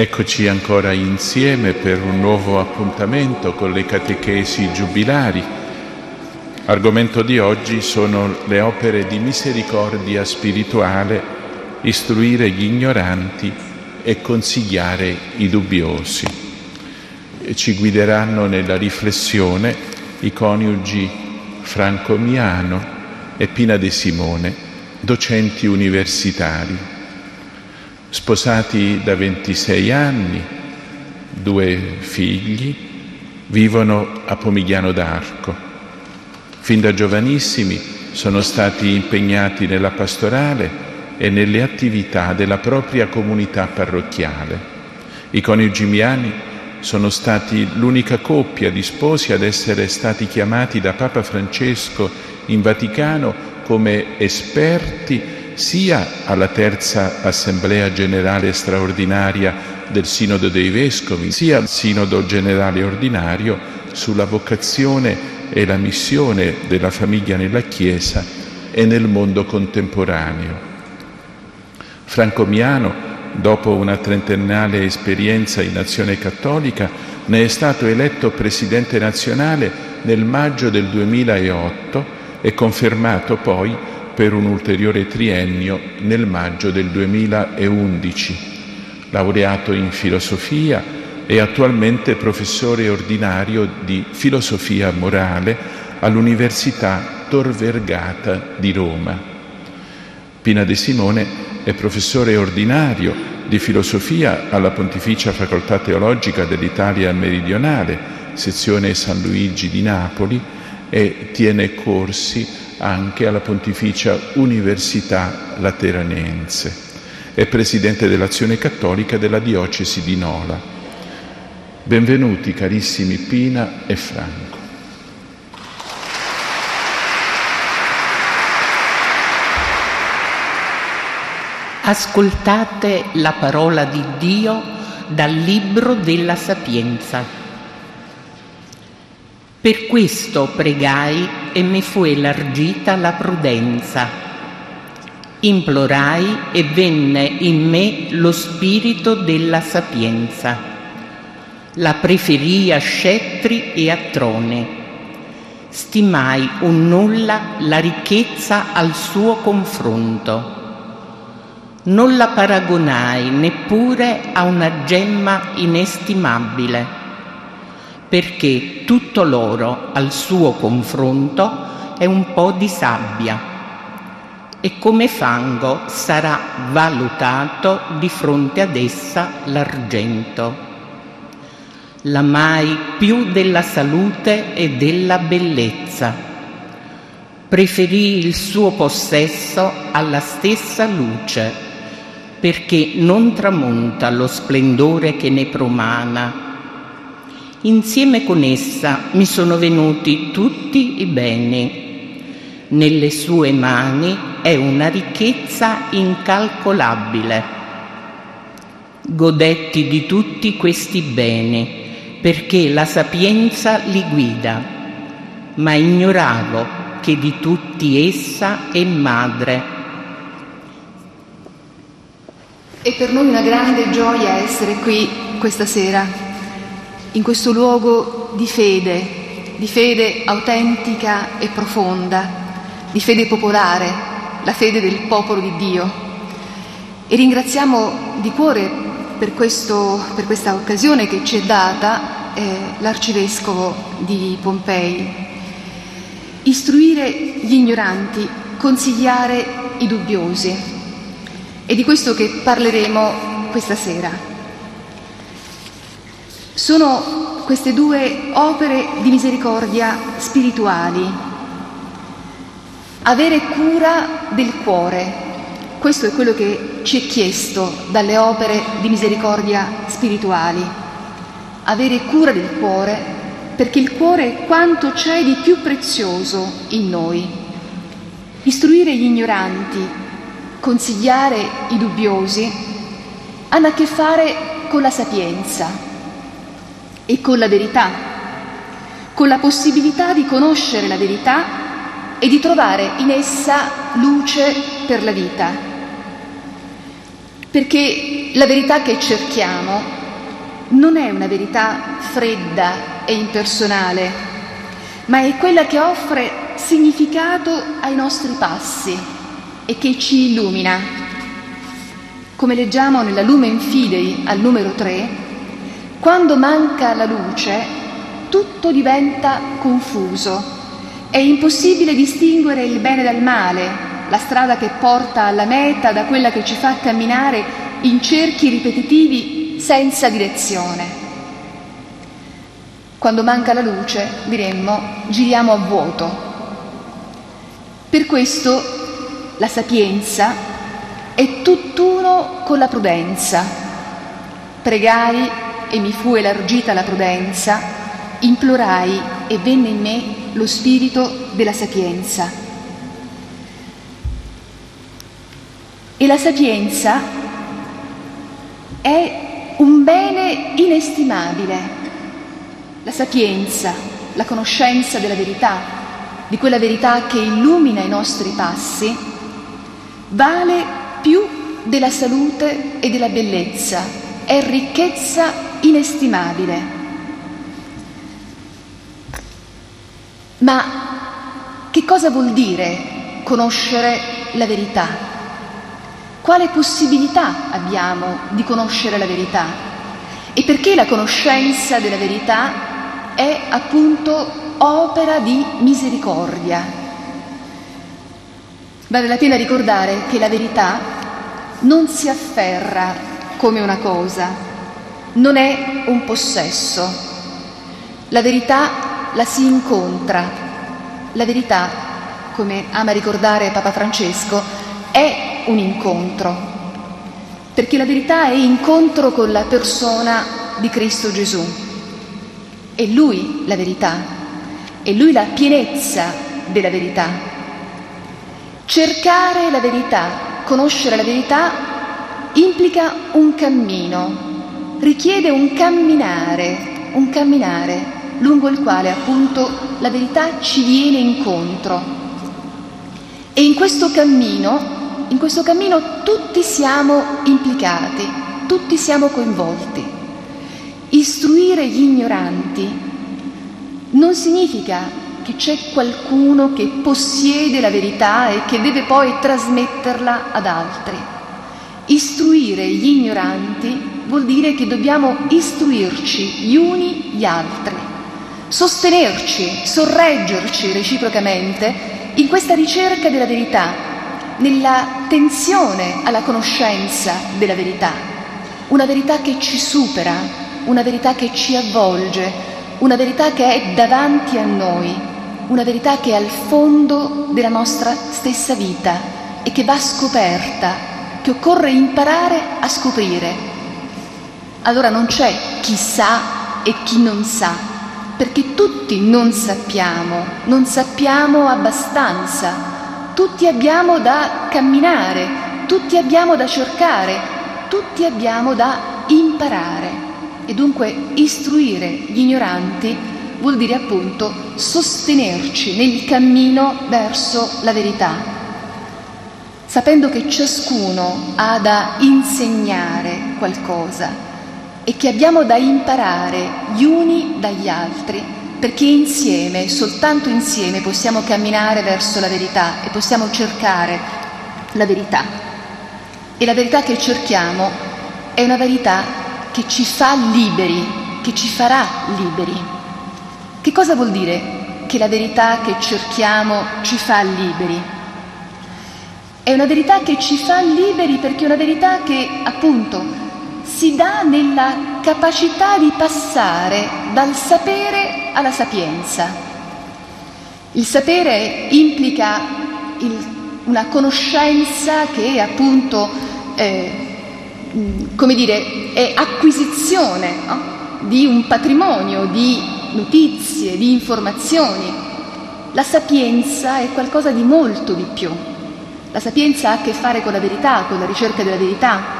Eccoci ancora insieme per un nuovo appuntamento con le catechesi giubilari. Argomento di oggi sono le opere di misericordia spirituale, istruire gli ignoranti e consigliare i dubbiosi. Ci guideranno nella riflessione i coniugi Franco Miano e Pina De Simone, docenti universitari. Sposati da 26 anni, 2 figli, vivono a Pomigliano d'Arco. Fin da giovanissimi sono stati impegnati nella pastorale e nelle attività della propria comunità parrocchiale. I coniugi Miani sono stati l'unica coppia di sposi ad essere stati chiamati da Papa Francesco in Vaticano come esperti sia alla terza Assemblea Generale Straordinaria del Sinodo dei Vescovi, sia al Sinodo Generale Ordinario sulla vocazione e la missione della famiglia nella Chiesa e nel mondo contemporaneo. Franco Miano, dopo una trentennale esperienza in Azione Cattolica, ne è stato eletto Presidente nazionale nel maggio del 2008 e confermato poi per un ulteriore triennio nel maggio del 2011. Laureato in filosofia, è attualmente professore ordinario di filosofia morale all'Università Tor Vergata di Roma. Pina De Simone è professore ordinario di filosofia alla Pontificia Facoltà Teologica dell'Italia Meridionale, sezione San Luigi di Napoli, e tiene corsi anche alla Pontificia Università Lateranense. È presidente dell'Azione Cattolica della Diocesi di Nola. Benvenuti carissimi Pina e Franco. Ascoltate la parola di Dio dal Libro della Sapienza. Per questo pregai e mi fu elargita la prudenza. Implorai e venne in me lo spirito della sapienza. La preferii a scettri e a trone. Stimai un nulla la ricchezza al suo confronto. Non la paragonai neppure a una gemma inestimabile, perché tutto l'oro al suo confronto è un po' di sabbia e come fango sarà valutato di fronte ad essa l'argento. L'amai più della salute e della bellezza. Preferì il suo possesso alla stessa luce, perché non tramonta lo splendore che ne promana. Insieme con essa mi sono venuti tutti i beni. Nelle sue mani è una ricchezza incalcolabile. Godetti di tutti questi beni, perché la sapienza li guida, ma ignoravo che di tutti essa è madre. È per noi una grande gioia essere qui questa sera, in questo luogo di fede autentica e profonda, di fede popolare, la fede del popolo di Dio. E ringraziamo di cuore per questa occasione che ci è data l'Arcivescovo di Pompei. Istruire gli ignoranti, consigliare i dubbiosi. È di questo che parleremo questa sera. Sono queste 2 opere di misericordia spirituali. Avere cura del cuore, questo è quello che ci è chiesto dalle opere di misericordia spirituali. Avere cura del cuore, perché il cuore è quanto c'è di più prezioso in noi. Istruire gli ignoranti, consigliare i dubbiosi, hanno a che fare con la sapienza e con la verità, con la possibilità di conoscere la verità e di trovare in essa luce per la vita. Perché la verità che cerchiamo non è una verità fredda e impersonale, ma è quella che offre significato ai nostri passi e che ci illumina. Come leggiamo nella Lumen Fidei al numero 3, quando manca la luce tutto diventa confuso, è impossibile distinguere il bene dal male, la strada che porta alla meta da quella che ci fa camminare in cerchi ripetitivi senza direzione. Quando manca la luce, diremmo, giriamo a vuoto. Per questo la sapienza è tutt'uno con la prudenza. Pregai e mi fu elargita la prudenza, implorai e venne in me lo spirito della sapienza. E la sapienza è un bene inestimabile. La sapienza, la conoscenza della verità, di quella verità che illumina i nostri passi, vale più della salute e della bellezza, è ricchezza inestimabile. Ma che cosa vuol dire conoscere la verità? Quale possibilità abbiamo di conoscere la verità? E perché la conoscenza della verità è appunto opera di misericordia? Vale la pena ricordare che la verità non si afferra come una cosa, non è un possesso. La verità la si incontra. La verità, come ama ricordare Papa Francesco, è un incontro, perché la verità è incontro con la persona di Cristo Gesù. È Lui la verità, è Lui la pienezza della verità. Cercare la verità, conoscere la verità, implica un cammino, richiede un camminare lungo il quale appunto la verità ci viene incontro. E in questo cammino tutti siamo implicati, tutti siamo coinvolti. Istruire gli ignoranti non significa che c'è qualcuno che possiede la verità e che deve poi trasmetterla ad altri. Istruire gli ignoranti vuol dire che dobbiamo istruirci gli uni gli altri, sostenerci, sorreggerci reciprocamente in questa ricerca della verità, nella tensione alla conoscenza della verità, una verità che ci supera, una verità che ci avvolge, una verità che è davanti a noi, una verità che è al fondo della nostra stessa vita e che va scoperta, che occorre imparare a scoprire. Allora non c'è chi sa e chi non sa, perché tutti non sappiamo abbastanza. Tutti abbiamo da camminare, tutti abbiamo da cercare, tutti abbiamo da imparare. E dunque istruire gli ignoranti vuol dire appunto sostenerci nel cammino verso la verità, sapendo che ciascuno ha da insegnare qualcosa e che abbiamo da imparare gli uni dagli altri, perché insieme, soltanto insieme, possiamo camminare verso la verità e possiamo cercare la verità. E la verità che cerchiamo è una verità che ci fa liberi, che ci farà liberi. Che cosa vuol dire che la verità che cerchiamo ci fa liberi? È una verità che ci fa liberi perché è una verità che, appunto, si dà nella capacità di passare dal sapere alla sapienza. Il sapere implica una conoscenza che appunto è acquisizione, no? Di un patrimonio di notizie, di informazioni. La sapienza è qualcosa di molto di più. La sapienza ha a che fare con la verità, con la ricerca della verità.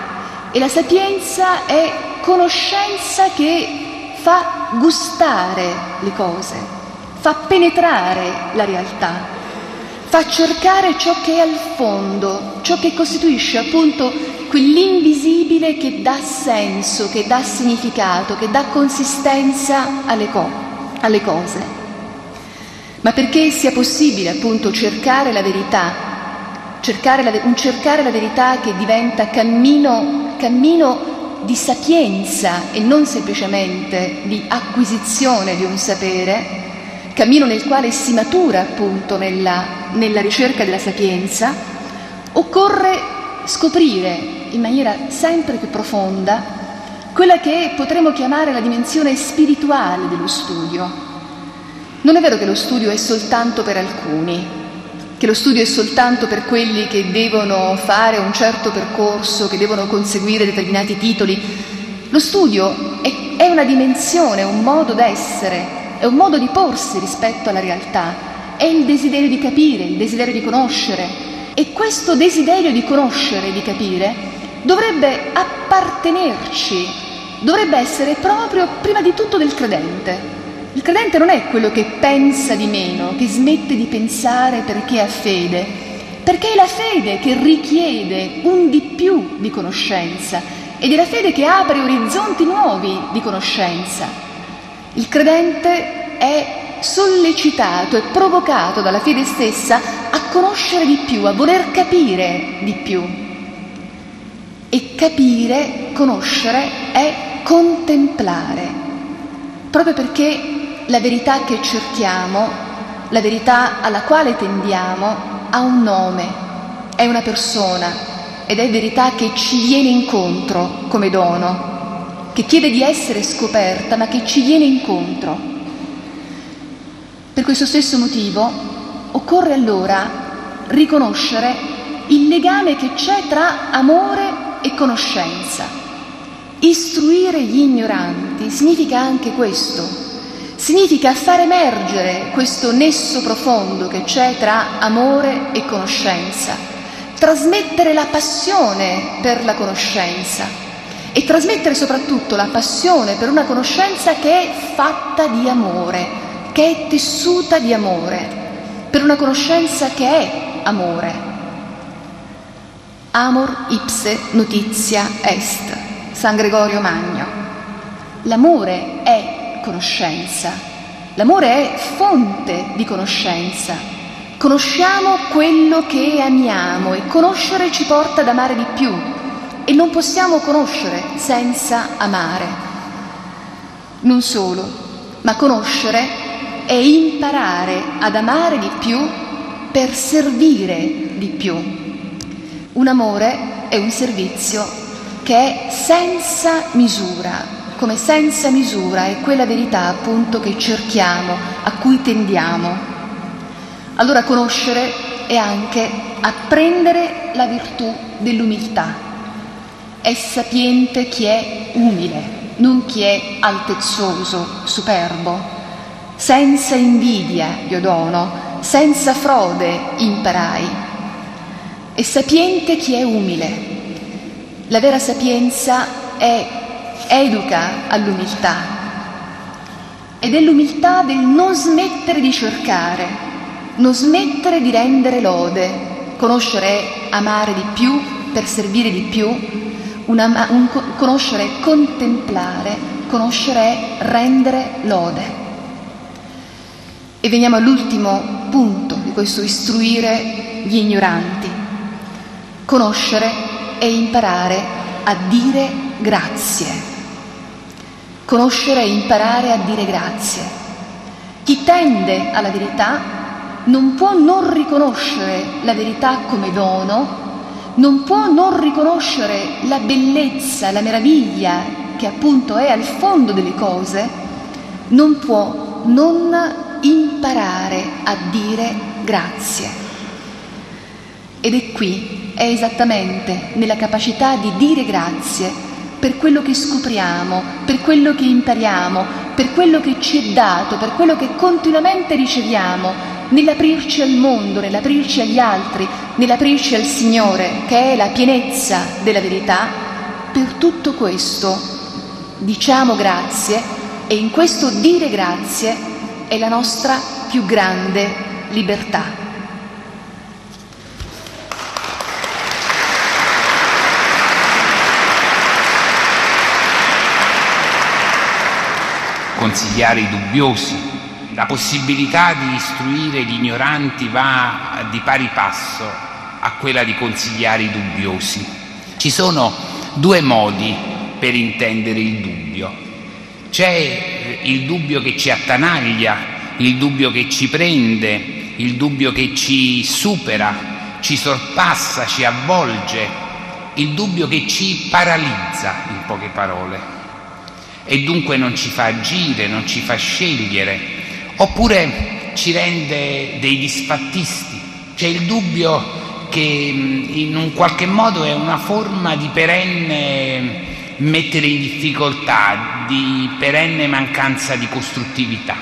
E la sapienza è conoscenza che fa gustare le cose, fa penetrare la realtà, fa cercare ciò che è al fondo, ciò che costituisce appunto quell'invisibile che dà senso, che dà significato, che dà consistenza alle cose. Ma perché sia possibile appunto cercare la verità, cercare la verità che diventa cammino di sapienza e non semplicemente di acquisizione di un sapere, cammino nel quale si matura appunto nella ricerca della sapienza, occorre scoprire in maniera sempre più profonda quella che potremmo chiamare la dimensione spirituale dello studio. Non è vero che lo studio è soltanto per alcuni, che lo studio è soltanto per quelli che devono fare un certo percorso, che devono conseguire determinati titoli. Lo studio è una dimensione, un modo d'essere, è un modo di porsi rispetto alla realtà, è il desiderio di capire, il desiderio di conoscere. E questo desiderio di conoscere, di capire, dovrebbe appartenerci, dovrebbe essere proprio prima di tutto del credente. Il credente non è quello che pensa di meno, che smette di pensare perché ha fede, perché è la fede che richiede un di più di conoscenza ed è la fede che apre orizzonti nuovi di conoscenza. Il credente è sollecitato e provocato dalla fede stessa a conoscere di più, a voler capire di più. E capire, conoscere, è contemplare. Proprio perché la verità che cerchiamo, la verità alla quale tendiamo, ha un nome, è una persona ed è verità che ci viene incontro come dono, che chiede di essere scoperta ma che ci viene incontro. Per questo stesso motivo occorre allora riconoscere il legame che c'è tra amore e conoscenza. Istruire gli ignoranti significa anche questo, significa far emergere questo nesso profondo che c'è tra amore e conoscenza, trasmettere la passione per la conoscenza e trasmettere soprattutto la passione per una conoscenza che è fatta di amore, che è tessuta di amore, per una conoscenza che è amore. Amor ipse notitia est, San Gregorio Magno. L'amore è conoscenza, l'amore è fonte di conoscenza. Conosciamo quello che amiamo e conoscere ci porta ad amare di più e non possiamo conoscere senza amare. Non solo, ma conoscere è imparare ad amare di più per servire di più. Un amore è un servizio che è senza misura, come senza misura è quella verità appunto che cerchiamo, a cui tendiamo. Allora conoscere è anche apprendere la virtù dell'umiltà. È sapiente chi è umile, non chi è altezzoso, superbo. Senza invidia io dono, senza frode imparai. E sapiente chi è umile. La vera sapienza è educa all'umiltà. Ed è l'umiltà del non smettere di cercare, non smettere di rendere lode. Conoscere è amare di più, per servire di più. Conoscere è contemplare, conoscere è rendere lode. E veniamo all'ultimo punto di questo istruire gli ignoranti. Conoscere e imparare a dire grazie. Conoscere e imparare a dire grazie. Chi tende alla verità non può non riconoscere la verità come dono, non può non riconoscere la bellezza, la meraviglia che appunto è al fondo delle cose, non può non imparare a dire grazie. Ed è qui, è esattamente nella capacità di dire grazie per quello che scopriamo, per quello che impariamo, per quello che ci è dato, per quello che continuamente riceviamo, nell'aprirci al mondo, nell'aprirci agli altri, nell'aprirci al Signore, che è la pienezza della verità. Per tutto questo diciamo grazie e in questo dire grazie è la nostra più grande libertà. consigliare i dubbiosi. La possibilità di istruire gli ignoranti va di pari passo a quella di consigliare i dubbiosi. Ci sono due modi per intendere il dubbio. C'è il dubbio che ci attanaglia, il dubbio che ci prende, il dubbio che ci supera, ci sorpassa, ci avvolge, il dubbio che ci paralizza, in poche parole, e dunque non ci fa agire, non ci fa scegliere. Oppure ci rende dei disfattisti. C'è il dubbio che in un qualche modo è una forma di perenne mettere in difficoltà, di perenne mancanza di costruttività.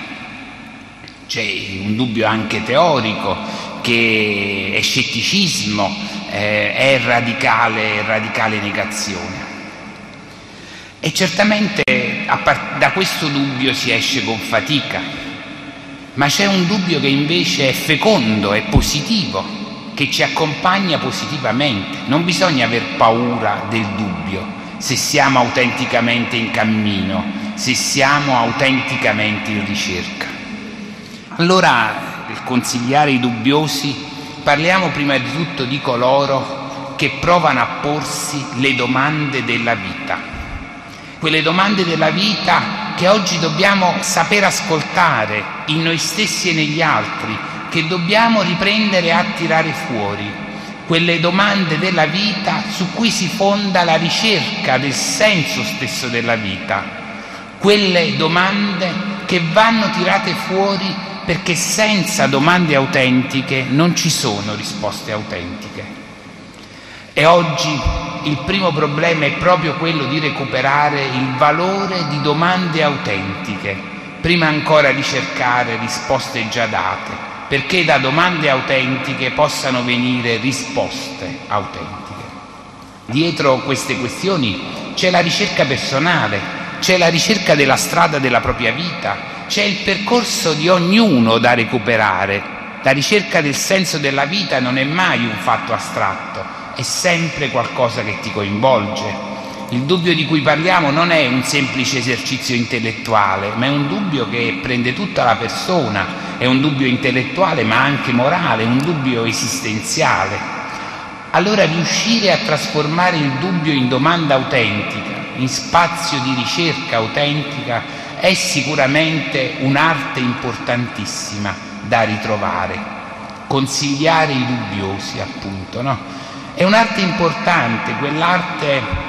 C'è un dubbio anche teorico che è scetticismo, è radicale negazione. E certamente da questo dubbio si esce con fatica. Ma c'è un dubbio che invece è fecondo, è positivo, che ci accompagna positivamente. Non bisogna aver paura del dubbio se siamo autenticamente in cammino, se siamo autenticamente in ricerca. Allora, per consigliare i dubbiosi, parliamo prima di tutto di coloro che provano a porsi le domande della vita. Quelle domande della vita che oggi dobbiamo saper ascoltare in noi stessi e negli altri, che dobbiamo riprendere a tirare fuori, quelle domande della vita su cui si fonda la ricerca del senso stesso della vita, quelle domande che vanno tirate fuori perché senza domande autentiche non ci sono risposte autentiche. E oggi il primo problema è proprio quello di recuperare il valore di domande autentiche, prima ancora di cercare risposte già date, perché da domande autentiche possano venire risposte autentiche. Dietro queste questioni c'è la ricerca personale, c'è la ricerca della strada della propria vita, c'è il percorso di ognuno da recuperare. La ricerca del senso della vita non è mai un fatto astratto, è sempre qualcosa che ti coinvolge. Il dubbio di cui parliamo non è un semplice esercizio intellettuale, ma è un dubbio che prende tutta la persona, è un dubbio intellettuale ma anche morale, un dubbio esistenziale. Allora riuscire a trasformare il dubbio in domanda autentica, in spazio di ricerca autentica, è sicuramente un'arte importantissima da ritrovare. Consigliare i dubbiosi, appunto, no? È un'arte importante, quell'arte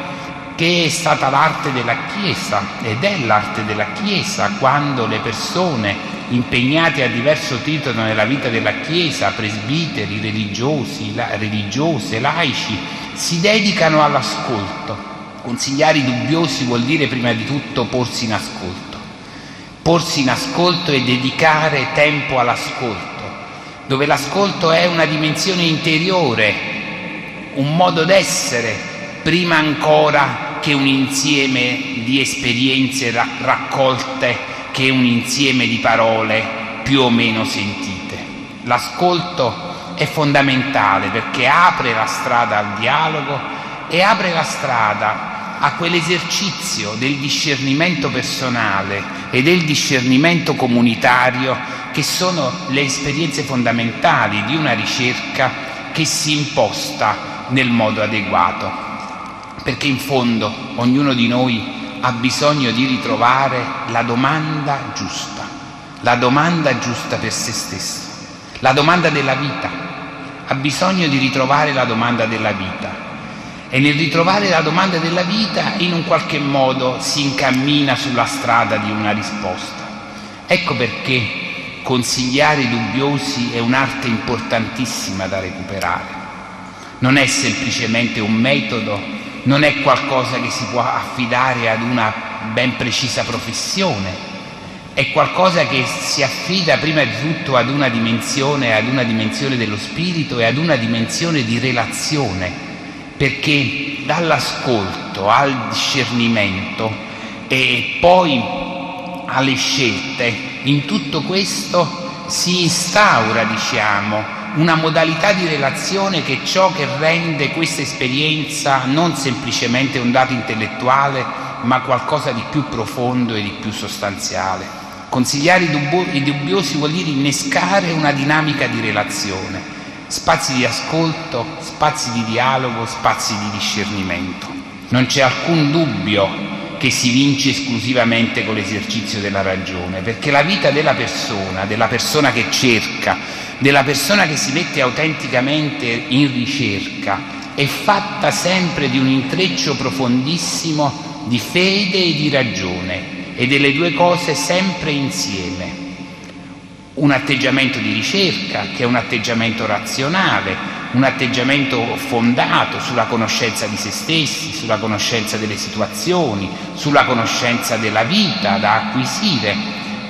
che è stata l'arte della Chiesa ed è l'arte della Chiesa quando le persone impegnate a diverso titolo nella vita della Chiesa, presbiteri, religiose, laici, si dedicano all'ascolto. Consigliare i dubbiosi vuol dire prima di tutto porsi in ascolto. Porsi in ascolto e dedicare tempo all'ascolto, dove l'ascolto è una dimensione interiore, un modo d'essere prima ancora che un insieme di esperienze raccolte, che un insieme di parole più o meno sentite. L'ascolto è fondamentale perché apre la strada al dialogo e apre la strada a quell'esercizio del discernimento personale e del discernimento comunitario che sono le esperienze fondamentali di una ricerca che si imposta nel modo adeguato, perché in fondo ognuno di noi ha bisogno di ritrovare la domanda giusta per se stesso, la domanda della vita. Ha bisogno di ritrovare la domanda della vita e nel ritrovare la domanda della vita in un qualche modo si incammina sulla strada di una risposta. Ecco perché consigliare i dubbiosi è un'arte importantissima da recuperare. Non è semplicemente un metodo, non è qualcosa che si può affidare ad una ben precisa professione, è qualcosa che si affida prima di tutto ad una dimensione dello spirito e ad una dimensione di relazione, perché dall'ascolto al discernimento e poi alle scelte, in tutto questo si instaura, diciamo, una modalità di relazione che è ciò che rende questa esperienza non semplicemente un dato intellettuale, ma qualcosa di più profondo e di più sostanziale. Consigliare i dubbiosi vuol dire innescare una dinamica di relazione, spazi di ascolto, spazi di dialogo, spazi di discernimento. Non c'è alcun dubbio che si vince esclusivamente con l'esercizio della ragione, perché la vita della persona che cerca, della persona che si mette autenticamente in ricerca, è fatta sempre di un intreccio profondissimo di fede e di ragione, e delle due cose sempre insieme. Un atteggiamento di ricerca, che è un atteggiamento razionale, un atteggiamento fondato sulla conoscenza di se stessi, sulla conoscenza delle situazioni, sulla conoscenza della vita da acquisire,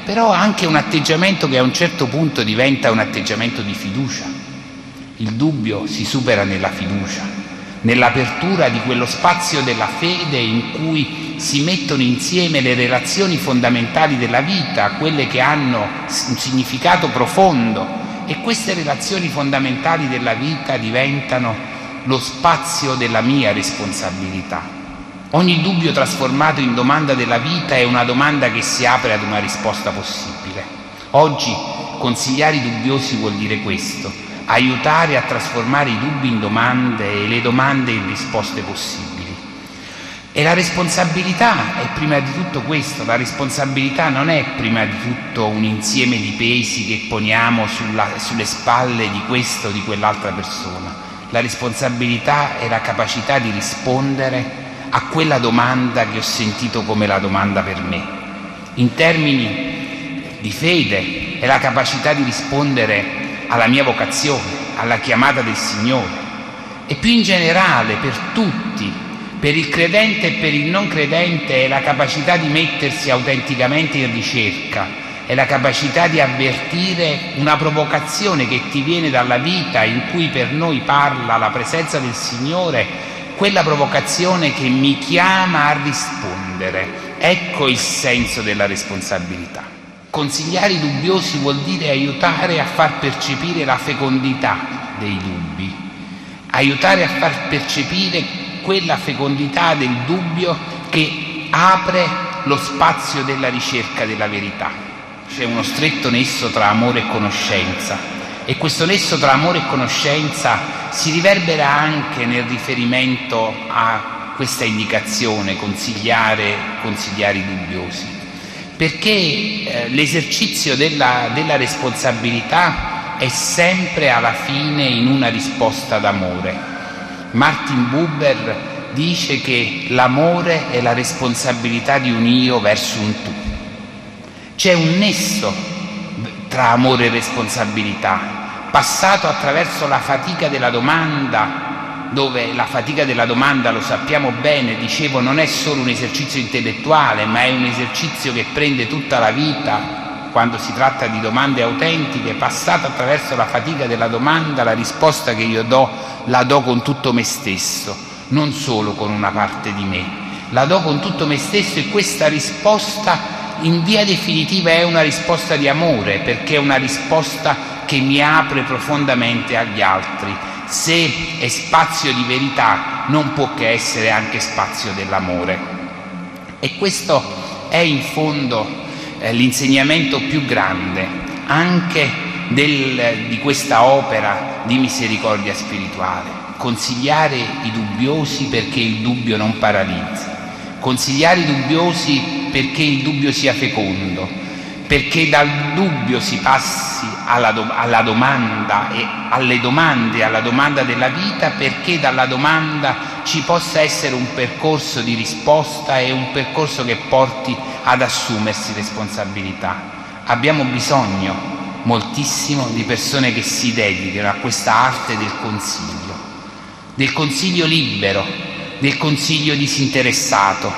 però anche un atteggiamento che a un certo punto diventa un atteggiamento di fiducia. Il dubbio si supera nella fiducia, nell'apertura di quello spazio della fede in cui si mettono insieme le relazioni fondamentali della vita, quelle che hanno un significato profondo. E queste relazioni fondamentali della vita diventano lo spazio della mia responsabilità. Ogni dubbio trasformato in domanda della vita è una domanda che si apre ad una risposta possibile. Oggi consigliare i dubbiosi vuol dire questo, aiutare a trasformare i dubbi in domande e le domande in risposte possibili. E la responsabilità è prima di tutto questo, la responsabilità non è prima di tutto un insieme di pesi che poniamo sulle spalle di questo o di quell'altra persona. La responsabilità è la capacità di rispondere a quella domanda che ho sentito come la domanda per me. In termini di fede è la capacità di rispondere alla mia vocazione, alla chiamata del Signore, e più in generale per tutti. Per il credente e per il non credente è la capacità di mettersi autenticamente in ricerca, è la capacità di avvertire una provocazione che ti viene dalla vita in cui per noi parla la presenza del Signore, quella provocazione che mi chiama a rispondere. Ecco il senso della responsabilità. Consigliare i dubbiosi vuol dire aiutare a far percepire la fecondità dei dubbi, aiutare a far percepire quella fecondità del dubbio che apre lo spazio della ricerca della verità. C'è uno stretto nesso tra amore e conoscenza, e questo nesso tra amore e conoscenza si riverbera anche nel riferimento a questa indicazione, consigliare i dubbiosi, perché l'esercizio della responsabilità è sempre alla fine in una risposta d'amore. Martin Buber dice che l'amore è la responsabilità di un io verso un tu. C'è un nesso tra amore e responsabilità, passato attraverso la fatica della domanda, dove la fatica della domanda, lo sappiamo bene, dicevo, non è solo un esercizio intellettuale, ma è un esercizio che prende tutta la vita. Quando si tratta di domande autentiche, passata attraverso la fatica della domanda, la risposta che io do la do con tutto me stesso, non solo con una parte di me, la do con tutto me stesso, e questa risposta in via definitiva è una risposta di amore, perché è una risposta che mi apre profondamente agli altri. Se è spazio di verità, non può che essere anche spazio dell'amore. E questo è in fondo l'insegnamento più grande anche di questa opera di misericordia spirituale. Consigliare i dubbiosi perché il dubbio non paralizzi, consigliare i dubbiosi perché il dubbio sia fecondo, perché dal dubbio si passi alla domanda e alle domande, alla domanda della vita, perché dalla domanda ci possa essere un percorso di risposta e un percorso che porti ad assumersi responsabilità. Abbiamo bisogno moltissimo di persone che si dedichino a questa arte del consiglio libero, del consiglio disinteressato,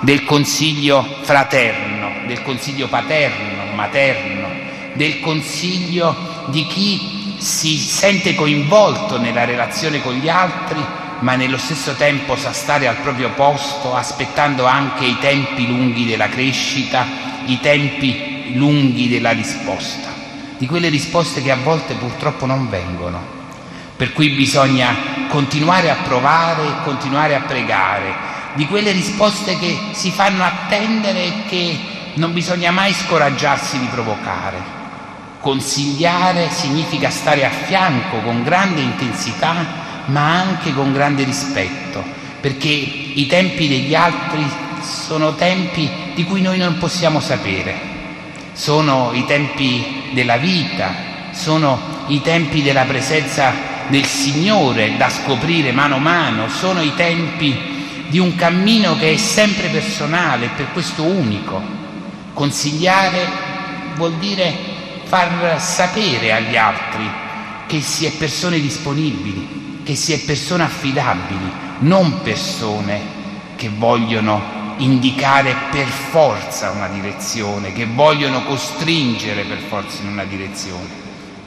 del consiglio fraterno, del consiglio paterno, materno, del consiglio di chi si sente coinvolto nella relazione con gli altri, ma nello stesso tempo sa stare al proprio posto, aspettando anche i tempi lunghi della crescita, i tempi lunghi della risposta, di quelle risposte che a volte purtroppo non vengono, per cui bisogna continuare a provare e continuare a pregare, di quelle risposte che si fanno attendere e che non bisogna mai scoraggiarsi di provocare. Consigliare significa stare a fianco con grande intensità, ma anche con grande rispetto, perché i tempi degli altri sono tempi di cui noi non possiamo sapere, sono i tempi della vita, sono i tempi della presenza del Signore da scoprire mano a mano, sono i tempi di un cammino che è sempre personale e per questo unico. Consigliare vuol dire far sapere agli altri che si è persone disponibili, che si è persone affidabili, non persone che vogliono indicare per forza una direzione, che vogliono costringere per forza in una direzione.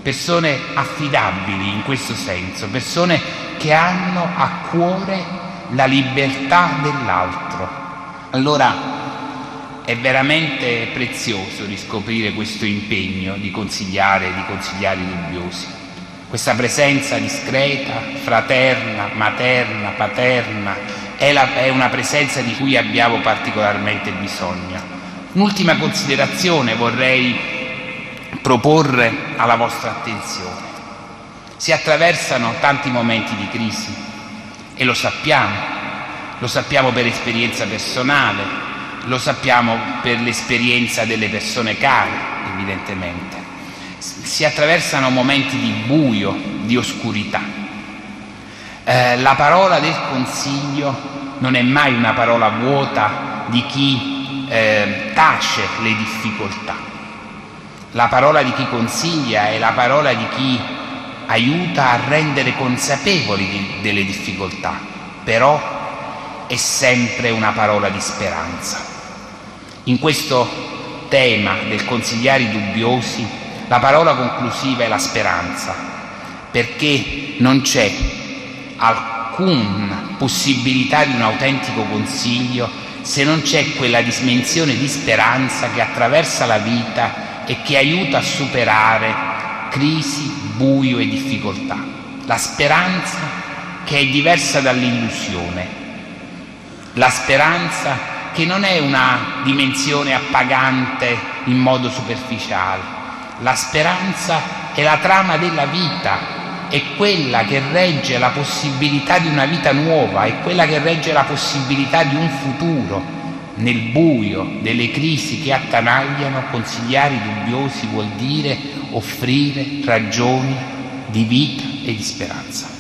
Persone affidabili in questo senso, persone che hanno a cuore la libertà dell'altro. Allora è veramente prezioso riscoprire questo impegno di consigliare i dubbiosi. Questa presenza discreta, fraterna, materna, paterna, è una presenza di cui abbiamo particolarmente bisogno. Un'ultima considerazione vorrei proporre alla vostra attenzione. Si attraversano tanti momenti di crisi e lo sappiamo per esperienza personale, lo sappiamo per l'esperienza delle persone care, evidentemente. Si attraversano momenti di buio, di oscurità. La parola del consiglio non è mai una parola vuota di chi tace le difficoltà. La parola di chi consiglia è la parola di chi aiuta a rendere consapevoli delle difficoltà, però è sempre una parola di speranza. In questo tema del consigliare i dubbiosi, la parola conclusiva è la speranza, perché non c'è alcuna possibilità di un autentico consiglio se non c'è quella dimensione di speranza che attraversa la vita e che aiuta a superare crisi, buio e difficoltà. La speranza che è diversa dall'illusione, la speranza che non è una dimensione appagante in modo superficiale, la speranza è la trama della vita, è quella che regge la possibilità di una vita nuova, è quella che regge la possibilità di un futuro. Nel buio delle crisi che attanagliano, consigliare i dubbiosi vuol dire offrire ragioni di vita e di speranza.